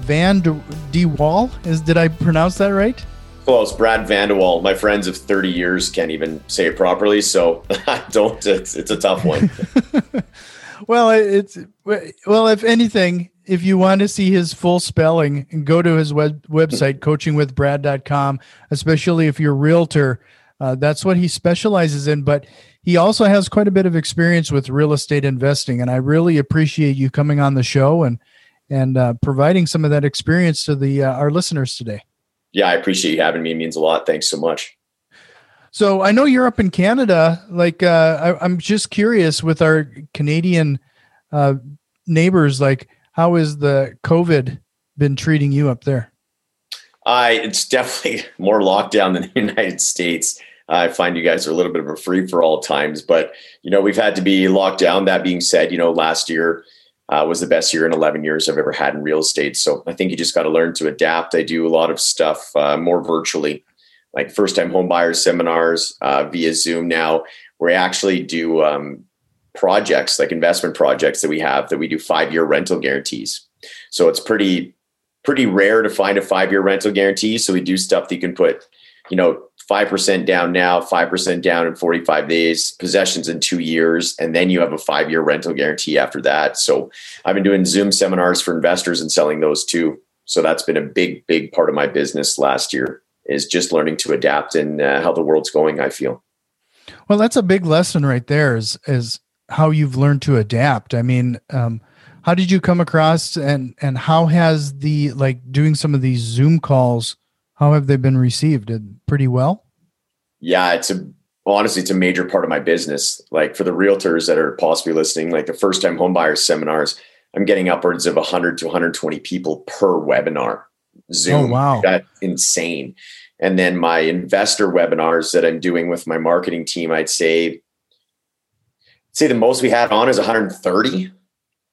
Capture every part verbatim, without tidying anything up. van D De-wall. Is did I pronounce that right? Close. Brad van De-wall. My friends of thirty years can't even say it properly, so I don't. It's, it's a tough one. Well, it's well. If anything, if you want to see his full spelling, go to his web, website, coaching with brad dot com. Especially if you're a realtor, uh, that's what he specializes in. But he also has quite a bit of experience with real estate investing, and I really appreciate you coming on the show and. and uh, providing some of that experience to the uh, our listeners today. Yeah, I appreciate you having me. It means a lot. Thanks so much. So I know you're up in Canada. Like, uh, I, I'm just curious with our Canadian uh, neighbors, like how has the COVID been treating you up there? Uh, it's definitely more lockdown than the United States. I find you guys are a little bit of a free-for-all at times, but you know, we've had to be locked down. That being said, you know, last year, Uh, was the best year in eleven years I've ever had in real estate. So I think you just got to learn to adapt. I do a lot of stuff uh, more virtually, like first-time home buyers seminars uh, via Zoom now, where I actually do um, projects, like investment projects that we have, that we do five-year rental guarantees. So it's pretty pretty rare to find a five-year rental guarantee. So we do stuff that you can put, you know, five percent down now, five percent down in forty-five days, possessions in two years, and then you have a five-year rental guarantee after that. So I've been doing Zoom seminars for investors and selling those too. So that's been a big, big part of my business last year, is just learning to adapt and uh, how the world's going, I feel. Well, that's a big lesson right there, is, is how you've learned to adapt. I mean, um, how did you come across, and, and how has the, like doing some of these Zoom calls, how have they been received? Pretty well? Yeah, it's a, honestly, it's a major part of my business. Like for the realtors that are possibly listening, like the first time homebuyers seminars, I'm getting upwards of one hundred to one hundred twenty people per webinar. Zoom. Oh, wow. That's insane. And then my investor webinars that I'm doing with my marketing team, I'd say, say the most we had on is one hundred thirty.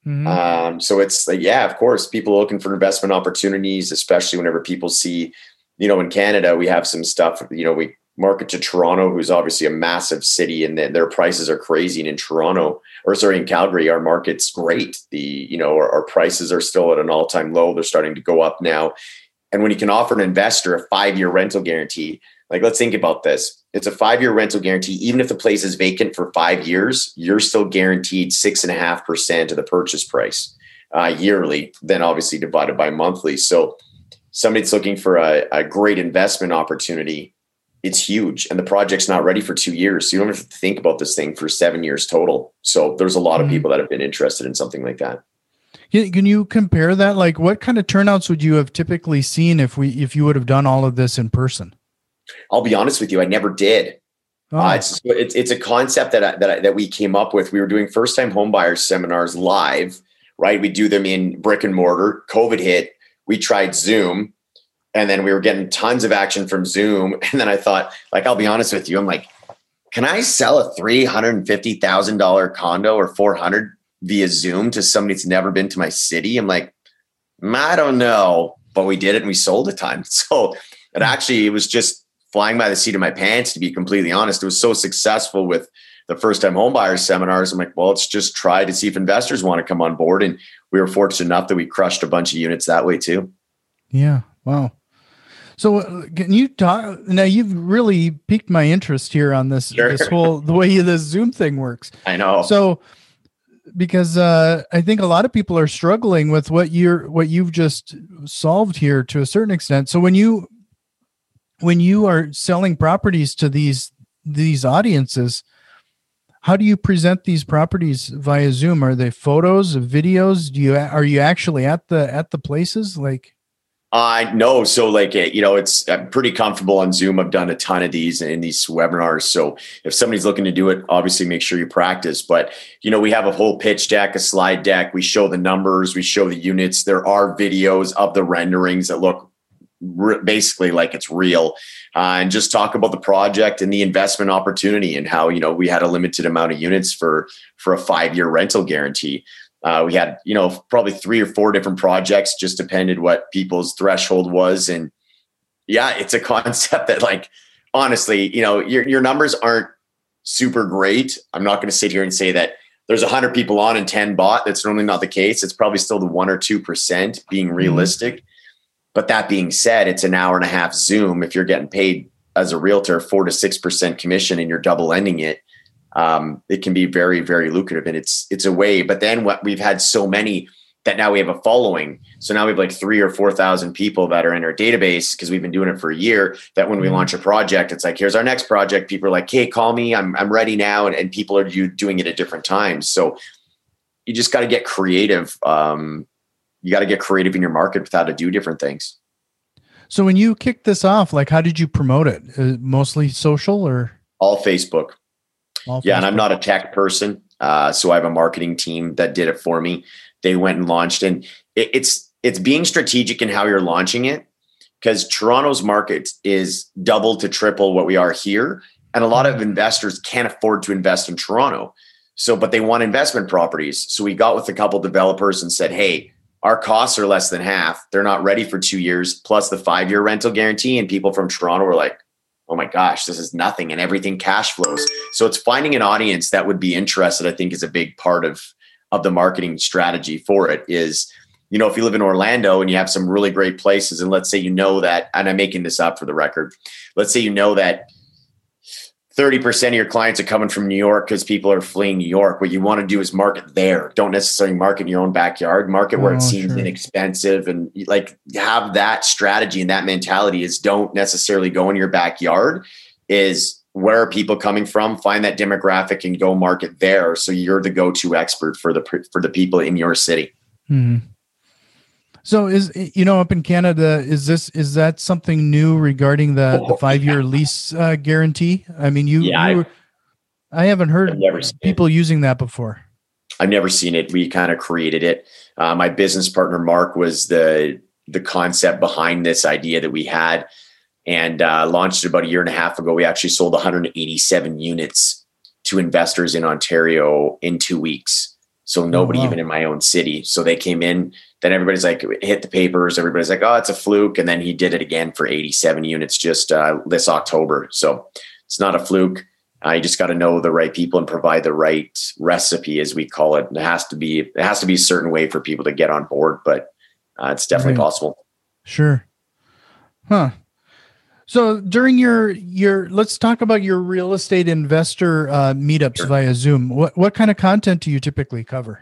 Mm-hmm. Um, so it's like, yeah, of course, people looking for investment opportunities, especially whenever people see, you know, in Canada, we have some stuff, you know, we market to Toronto, who's obviously a massive city, and their prices are crazy. And in Toronto, or sorry, in Calgary, our market's great. The, you know, our, our prices are still at an all time low. They're starting to go up now. And when you can offer an investor a five-year rental guarantee, like, let's think about this. It's a five-year rental guarantee. Even if the place is vacant for five years, you're still guaranteed six and a half percent of the purchase price uh, yearly, then obviously divided by monthly. So somebody's looking for a, a great investment opportunity, it's huge. And the project's not ready for two years. So you don't have to think about this thing for seven years total. So there's a lot mm-hmm. of people that have been interested in something like that. Can you compare that? Like what kind of turnouts would you have typically seen if we, if you would have done all of this in person? I'll be honest with you. I never did. Oh. Uh, it's, it's, it's a concept that, I, that, I, that we came up with. We were doing first time homebuyers seminars live, right? We do them in brick and mortar. COVID hit. We tried Zoom, and then we were getting tons of action from Zoom. And then I thought, like, I'll be honest with you. I'm like, can I sell a three hundred fifty thousand dollars condo or four hundred via Zoom to somebody that's never been to my city? I'm like, I don't know, but we did it and we sold a ton. So it actually, it was just flying by the seat of my pants, to be completely honest. It was so successful with the first time homebuyer seminars. I'm like, well, let's just try to see if investors want to come on board. And we were fortunate enough that we crushed a bunch of units that way too. Yeah. Wow. So can you talk now? You've really piqued my interest here on this, sure. this whole, the way this Zoom thing works. I know. So because uh, I think a lot of people are struggling with what you're, what you've just solved here to a certain extent. So when you, when you are selling properties to these, these audiences, how do you present these properties via Zoom? Are they photos, videos? Do you, are you actually at the, at the places? Like, I uh, no. So like, you know, it's I'm pretty comfortable on Zoom. I've done a ton of these in these webinars. So if somebody's looking to do it, obviously make sure you practice, but you know, we have a whole pitch deck, a slide deck. We show the numbers, we show the units. There are videos of the renderings that look re- basically like it's real, uh, and just talk about the project and the investment opportunity and how, you know, we had a limited amount of units for, for a five-year rental guarantee. Uh, we had, you know, probably three or four different projects, just depended what people's threshold was. And yeah, it's a concept that, like, honestly, you know, your, your numbers aren't super great. I'm not going to sit here and say that there's a hundred people on and ten bought. That's normally not the case. It's probably still the one or two percent being realistic. Mm-hmm. But that being said, it's an hour and a half Zoom. If you're getting paid as a realtor, four to six percent commission and you're double ending it, Um, it can be very, very lucrative, and it's, it's a way, but then what we've had so many that now we have a following. So now we have like three or four thousand people that are in our database, cause we've been doing it for a year, that when we launch a project, it's like, here's our next project. People are like, hey, call me, I'm I'm ready now. And, and people are do, doing it at different times. So you just got to get creative. Um, you got to get creative in your market with how to do different things. So when you kicked this off, like, how did you promote it? Uh, mostly social or all Facebook? All yeah. Facebook. And I'm not a tech person. Uh, so I have a marketing team that did it for me. They went and launched, and it, it's, it's being strategic in how you're launching it, because Toronto's market is double to triple what we are here. And a lot of investors can't afford to invest in Toronto. So, but they want investment properties. So we got with a couple developers and said, hey, our costs are less than half. They're not ready for two years plus the five-year rental guarantee. And people from Toronto were like, oh my gosh, this is nothing, and everything cash flows. So it's finding an audience that would be interested, I think, is a big part of, of the marketing strategy for it is, you know, if you live in Orlando and you have some really great places, and let's say, you know, that, and I'm making this up for the record, let's say, you know, that thirty percent of your clients are coming from New York because people are fleeing New York. What you want to do is market there. Don't necessarily market in your own backyard, market where oh, it seems sure. inexpensive, and like have that strategy. And that mentality is don't necessarily go in your backyard, is where are people coming from? Find that demographic and go market there. So you're the go-to expert for the, for the people in your city. Hmm. So is, you know, up in Canada, is this, is that something new regarding the, oh, the five-year yeah. lease uh, guarantee? I mean, you, yeah, you were, I haven't heard people it. using that before. I've never seen it. We kind of created it. Uh, my business partner, Mark, was the, the concept behind this idea that we had, and uh, launched about a year and a half ago. We actually sold one hundred eighty-seven units to investors in Ontario in two weeks. So nobody oh, wow. even in my own city. So they came in, then everybody's like, hit the papers. Everybody's like, oh, it's a fluke. And then he did it again for eighty-seven units just uh, this October. So it's not a fluke. Uh, you just got to know the right people and provide the right recipe, as we call it. And it has to be, it has to be a certain way for people to get on board, but uh, it's definitely right. possible. Sure. Huh. So during your, your, let's talk about your real estate investor uh, meetups sure. via Zoom. What, what kind of content do you typically cover?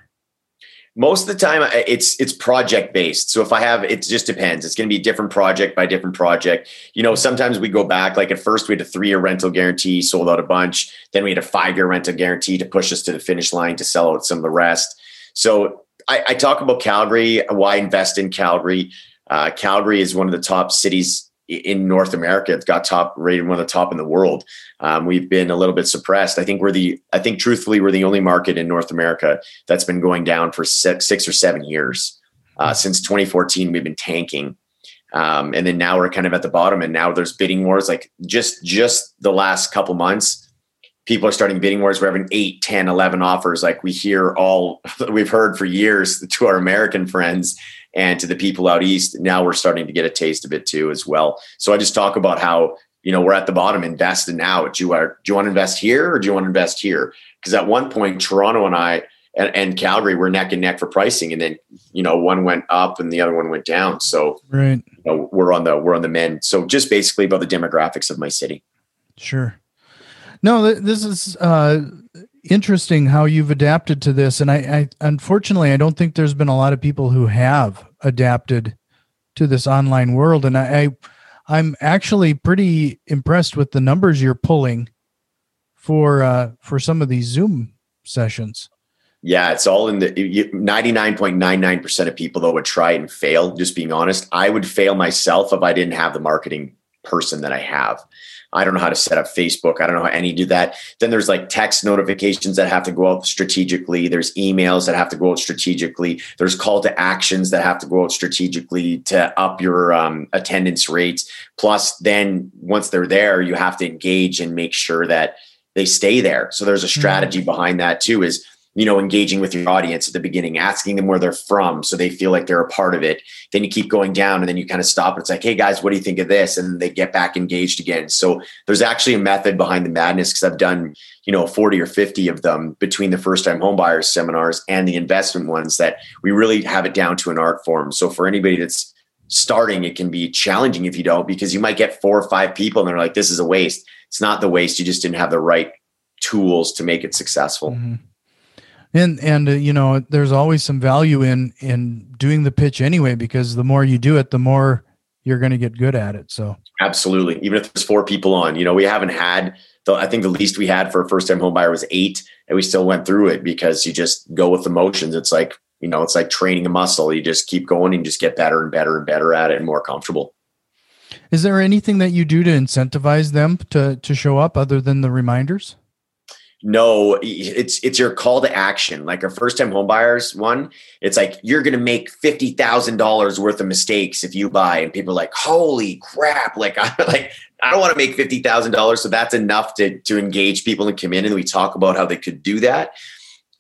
Most of the time it's, it's project based. So if I have, it just depends. It's going to be different project by different project. You know, sometimes we go back, like at first we had a three year rental guarantee, sold out a bunch. Then we had a five year rental guarantee to push us to the finish line to sell out some of the rest. So I, I talk about Calgary, why invest in Calgary. Uh, Calgary is one of the top cities in North America. It's got top rated, one of the top in the world. Um, we've been a little bit suppressed. I think we're the, I think truthfully, we're the only market in North America that's been going down for six, six or seven years. Uh, since twenty fourteen, we've been tanking. Um, and then now we're kind of at the bottom, and now there's bidding wars. Like just, just the last couple months, people are starting bidding wars. We're having eight, ten, eleven offers. Like we hear all we've heard for years to our American friends and to the people out East. Now we're starting to get a taste of it too, as well. So I just talk about how, you know, we're at the bottom, invest in now. Do you, are, do you want to invest here or do you want to invest here? Because at one point, Toronto and I and, and Calgary were neck and neck for pricing. And then, you know, one went up and the other one went down. So right. you know, we're on the, we're on the mend. So just basically about the demographics of my city. Sure. No, this is uh, interesting how you've adapted to this. And I, I, unfortunately, I don't think there's been a lot of people who have adapted to this online world. And I, I I'm actually pretty impressed with the numbers you're pulling for uh, for some of these Zoom sessions. Yeah, it's all in the ninety-nine point nine nine percent of people though would try it and fail. Just being honest, I would fail myself if I didn't have the marketing person that I have. I don't know how to set up Facebook. I don't know how any do that. Then there's like text notifications that have to go out strategically. There's emails that have to go out strategically. There's call to actions that have to go out strategically to up your um, attendance rates. Plus then once they're there, you have to engage and make sure that they stay there. So there's a strategy behind that too, is, you know, engaging with your audience at the beginning, asking them where they're from so they feel like they're a part of it. Then you keep going down and then you kind of stop. It's like, hey guys, what do you think of this? And they get back engaged again. So there's actually a method behind the madness, because I've done, you know, forty or fifty of them between the first time home buyers seminars and the investment ones, that we really have it down to an art form. So for anybody that's starting, it can be challenging if you don't, because you might get four or five people and they're like, this is a waste. It's not the waste. You just didn't have the right tools to make it successful. Mm-hmm. And, and uh, you know, there's always some value in, in doing the pitch anyway, because the more you do it, the more you're going to get good at it. So absolutely. Even if there's four people on, you know, we haven't had the, I think the least we had for a first time home buyer was eight, and we still went through it because you just go with emotions. It's like, you know, it's like training a muscle. You just keep going and just get better and better and better at it and more comfortable. Is there anything that you do to incentivize them to, to show up other than the reminders? No, it's it's your call to action. Like our first time home buyers one, it's like, you're going to make fifty thousand dollars worth of mistakes if you buy. And people are like, holy crap. Like, I like I don't want to make fifty thousand dollars. So that's enough to, to engage people and come in, and we talk about how they could do that.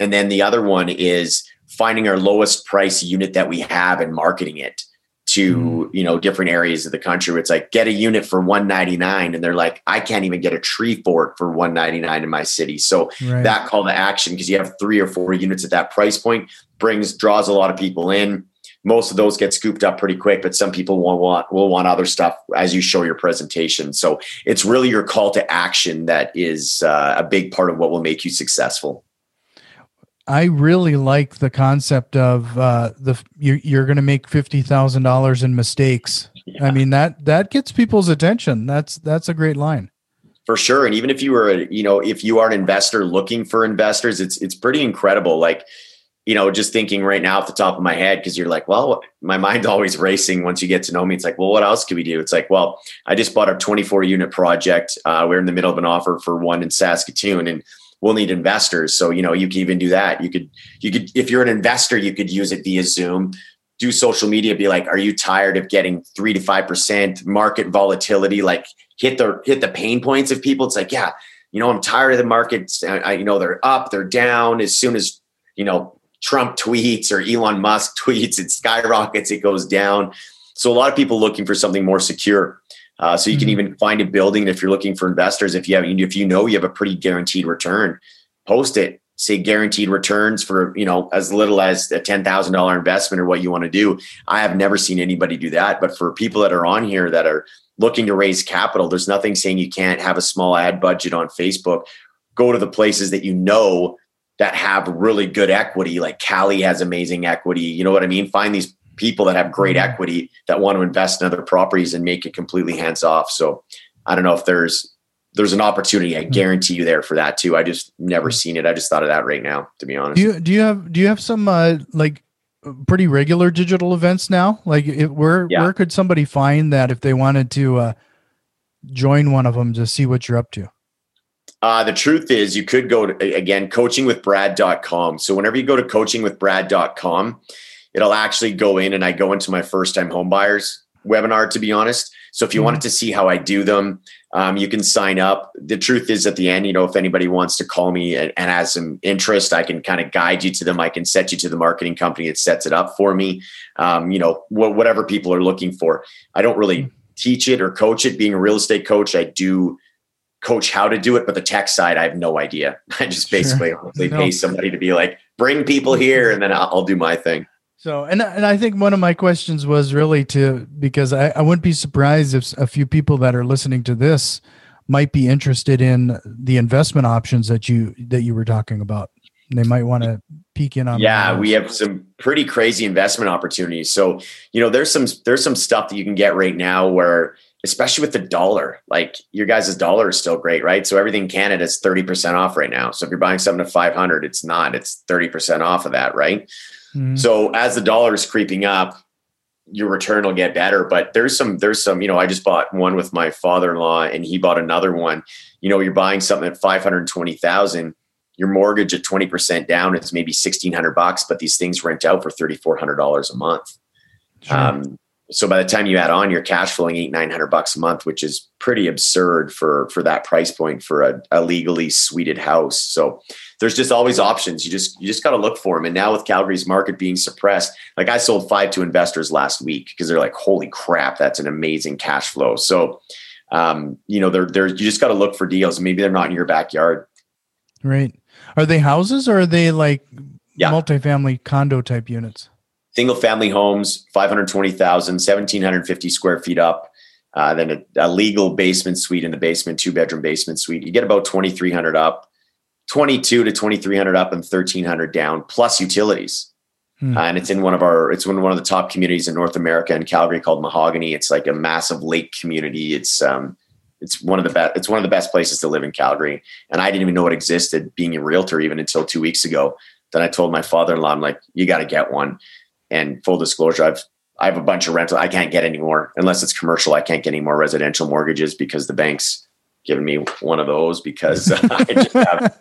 And then the other one is finding our lowest price unit that we have and marketing it to, you know, different areas of the country where it's like, get a unit for one ninety-nine. And they're like, I can't even get a tree fort for one ninety-nine in my city. So right. That call to action, because you have three or four units at that price point, brings, draws a lot of people in. Most of those get scooped up pretty quick, but some people will want, will want other stuff as you show your presentation. So it's really your call to action that is uh, a big part of what will make you successful. I really like the concept of uh, the you're, you're going to make fifty thousand dollars in mistakes. Yeah. I mean, that that gets people's attention. That's that's a great line. For sure. And even if you were, you know, if you are an investor looking for investors, it's it's pretty incredible. Like, you know, just thinking right now off the top of my head, because you're like, well, my mind's always racing once you get to know me. It's like, well, what else can we do? It's like, well, I just bought a twenty-four unit project. Uh, we're in the middle of an offer for one in Saskatoon, and we'll need investors. So, you know, you can even do that. You could, you could, if you're an investor, you could use it via Zoom, do social media, be like, are you tired of getting three to five percent market volatility? Like hit the, hit the pain points of people. It's like, yeah, you know, I'm tired of the markets. I, I, you know, they're up, they're down. As soon as, you know, Trump tweets or Elon Musk tweets, it skyrockets, it goes down. So a lot of people looking for something more secure. Uh, so you can even find a building. If you're looking for investors, if you have, if you know you have a pretty guaranteed return, post it. Say guaranteed returns for, you know, as little as a ten thousand dollars investment or what you want to do. I have never seen anybody do that. But for people that are on here that are looking to raise capital, there's nothing saying you can't have a small ad budget on Facebook. Go to the places that you know that have really good equity. Like Cali has amazing equity. You know what I mean? Find these people that have great equity that want to invest in other properties and make it completely hands off. So I don't know if there's, there's an opportunity. I guarantee you there for that too. I just never seen it. I just thought of that right now, to be honest. Do you, do you have, do you have some uh, like pretty regular digital events now? Like it, where, yeah. where could somebody find that if they wanted to uh, join one of them to see what you're up to? Uh, the truth is you could go to, again, coaching with brad dot com. So whenever you go to coaching with brad dot com, it'll actually go in, and I go into my first time home buyers webinar, to be honest. So if you mm-hmm. wanted to see how I do them, um, you can sign up. The truth is at the end, you know, if anybody wants to call me and, and has some interest, I can kind of guide you to them. I can set you to the marketing company that sets it up for me. Um, you know, wh- whatever people are looking for. I don't really mm-hmm. teach it or coach it. Being a real estate coach, I do coach how to do it, but the tech side, I have no idea. I just sure. basically hopefully no. pay somebody to be like, bring people here, and then I'll, I'll do my thing. So, and, and I think one of my questions was really to, because I, I wouldn't be surprised if a few people that are listening to this might be interested in the investment options that you, that you were talking about. They might want to peek in on. Yeah, we have some pretty crazy investment opportunities. So, you know, there's some, there's some stuff that you can get right now where especially with the dollar, like your guys' dollar is still great, right? So everything in Canada is thirty percent off right now. So if you're buying something at five hundred, it's not, it's thirty percent off of that, right? Mm-hmm. So as the dollar is creeping up, your return will get better. But there's some, there's some, you know, I just bought one with my father-in-law and he bought another one. You know, you're buying something at five hundred twenty thousand, your mortgage at twenty percent down, it's maybe sixteen hundred bucks, but these things rent out for thirty-four hundred dollars a month. Sure. Um, so by the time you add on, you're cash flowing eight, nine hundred bucks a month, which is pretty absurd for, for that price point for a, a legally suited house. So there's just always options. You just, you just got to look for them. And now with Calgary's market being suppressed, like I sold five to investors last week because they're like, holy crap, that's an amazing cash flow. So, um, you know, they're, they're, you just got to look for deals. Maybe they're not in your backyard. Right. Are they houses or are they like yeah. multifamily condo type units? Single family homes, five hundred twenty thousand, one thousand seven hundred fifty square feet up. Uh, then a, a legal basement suite in the basement, two bedroom basement suite. You get about twenty-three hundred up, twenty-two to twenty-three hundred up and thirteen hundred down plus utilities. Hmm. Uh, and it's in one of our, it's in one of the top communities in North America in Calgary called Mahogany. It's like a massive lake community. It's, um, It's one of the best, it's one of the best places to live in Calgary. And I didn't even know it existed being a realtor even until two weeks ago. Then I told my father-in-law, I'm like, you got to get one. And full disclosure, I've, I have a bunch of rental. I can't get any more unless it's commercial. I can't get any more residential mortgages because the bank's giving me one of those because uh, I just have,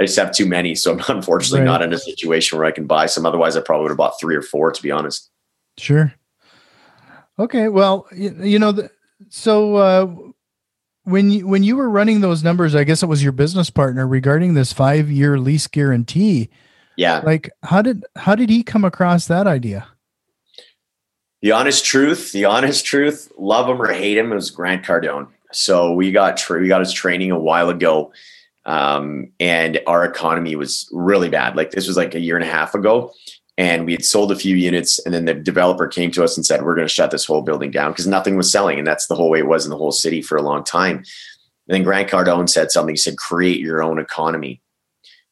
I just have too many. So I'm unfortunately right. not in a situation where I can buy some. Otherwise I probably would have bought three or four, to be honest. Sure. Okay. Well, you, you know, the, so, uh, When you, when you were running those numbers, I guess it was your business partner regarding this five-year lease guarantee. Yeah. Like how did, how did he come across that idea? The honest truth, the honest truth, love him or hate him, it was Grant Cardone. So we got, tra- we got his training a while ago. Um, and our economy was really bad. Like this was like a year and a half ago. And we had sold a few units and then the developer came to us and said, we're going to shut this whole building down because nothing was selling. And that's the whole way it was in the whole city for a long time. And then Grant Cardone said something, he said, create your own economy.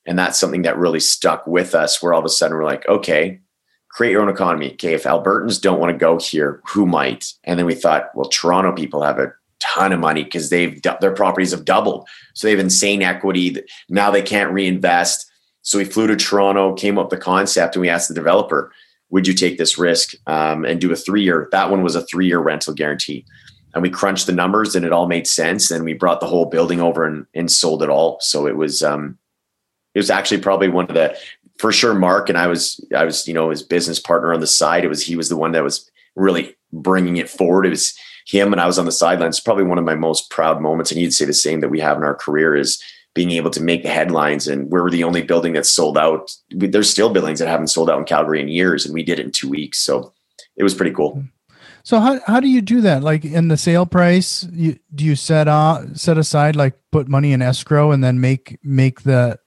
And that's something that really stuck with us where all of a sudden we're like, okay, create your own economy. Okay, if Albertans don't want to go here, who might? And then we thought, well, Toronto people have a ton of money because they've their properties have doubled. So they have insane equity. Now they can't reinvest. So we flew to Toronto, came up with the concept, and we asked the developer, would you take this risk um, and do a three-year? That one was a three-year rental guarantee. And we crunched the numbers, and it all made sense. And we brought the whole building over and, and sold it all. So it was um, it was actually probably one of the, for sure, Mark, and I was, I was, you know, his business partner on the side. It was He was the one that was really bringing it forward. It was him, and I was on the sidelines. Probably one of my most proud moments, and you'd say the same that we have in our career is being able to make the headlines, and we're the only building that's sold out. There's still buildings that haven't sold out in Calgary in years, and we did it in two weeks. So it was pretty cool. So how how do you do that? Like in the sale price, you, do you set uh, set aside, like put money in escrow and then make make the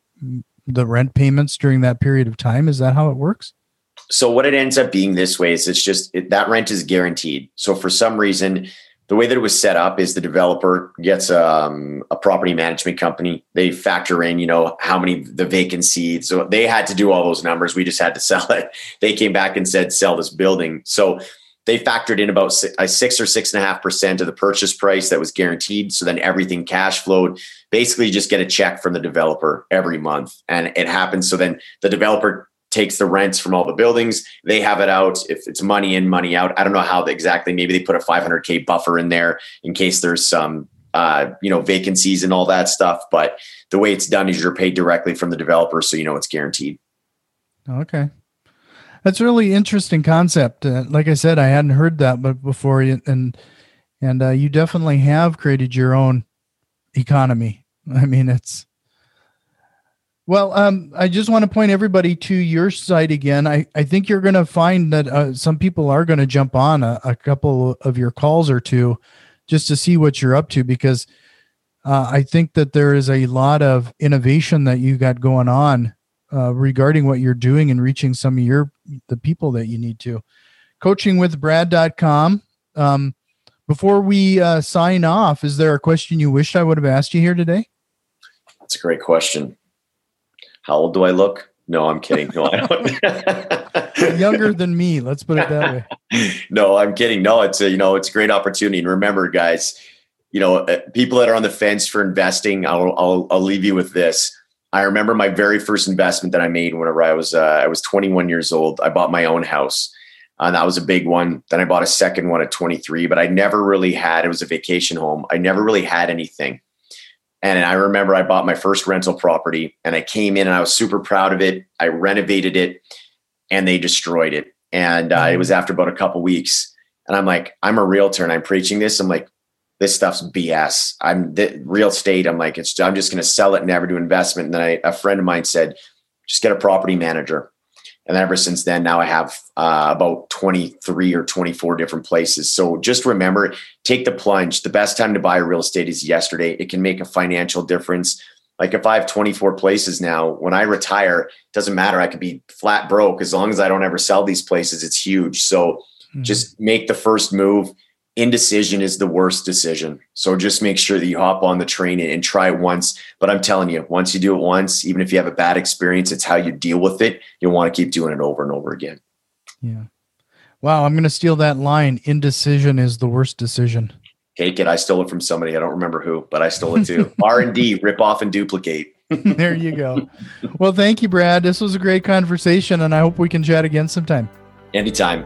the rent payments during that period of time? Is that how it works? So what it ends up being this way is it's just it, that rent is guaranteed. So for some reason, the way that it was set up is the developer gets um, a property management company. They factor in, you know, how many, the vacancy. So they had to do all those numbers. We just had to sell it. They came back and said, sell this building. So they factored in about six, uh, six or six and a half percent of the purchase price that was guaranteed. So then everything cash flowed. Basically, you just get a check from the developer every month. And it happens. So then the developer takes the rents from all the buildings. They have it out. If it's money in, money out. I don't know how exactly, maybe they put a five hundred K buffer in there in case there's some, uh, you know, vacancies and all that stuff. But the way it's done is you're paid directly from the developer. So, you know, it's guaranteed. Okay. That's a really interesting concept. Uh, like I said, I hadn't heard that but before. And, and uh, you definitely have created your own economy. I mean, it's, Well, um, I just want to point everybody to your site again. I, I think you're going to find that uh, some people are going to jump on a, a couple of your calls or two just to see what you're up to, because uh, I think that there is a lot of innovation that you got going on uh, regarding what you're doing and reaching some of your the people that you need to. coaching with brad dot com. Um, before we uh, sign off, is there a question you wish I would have asked you here today? That's a great question. How old do I look? No, I'm kidding. No, I don't. You're younger than me. Let's put it that way. No, I'm kidding. No, it's a, you know, it's a great opportunity. And remember, guys, you know, people that are on the fence for investing, I'll, I'll, I'll leave you with this. I remember my very first investment that I made whenever I was, uh, I was twenty-one years old. I bought my own house, and that was a big one. Then I bought a second one at twenty-three, but I never really had, it was a vacation home. I never really had anything. And I remember I bought my first rental property, and I came in and I was super proud of it. I renovated it, and they destroyed it. And uh, it was after about a couple of weeks, and I'm like, I'm a realtor and I'm preaching this. I'm like, this stuff's B S. I'm th- real estate. I'm like, it's, I'm just going to sell it and never do investment. And then I, a friend of mine said, just get a property manager. And ever since then, now I have uh, about twenty-three or twenty-four different places. So just remember, take the plunge. The best time to buy real estate is yesterday. It can make a financial difference. Like if I have twenty-four places now, when I retire, it doesn't matter. I could be flat broke. As long as I don't ever sell these places, it's huge. So mm-hmm. just make the first move. Indecision is the worst decision. So just make sure that you hop on the train and, and try it once. But I'm telling you, once you do it once, even if you have a bad experience, it's how you deal with it. You'll want to keep doing it over and over again. Yeah. Wow. I'm going to steal that line. Indecision is the worst decision. Take it. I stole it from somebody. I don't remember who, but I stole it too. R and D, rip off and duplicate. There you go. Well, thank you, Brad. This was a great conversation, and I hope we can chat again sometime. Anytime.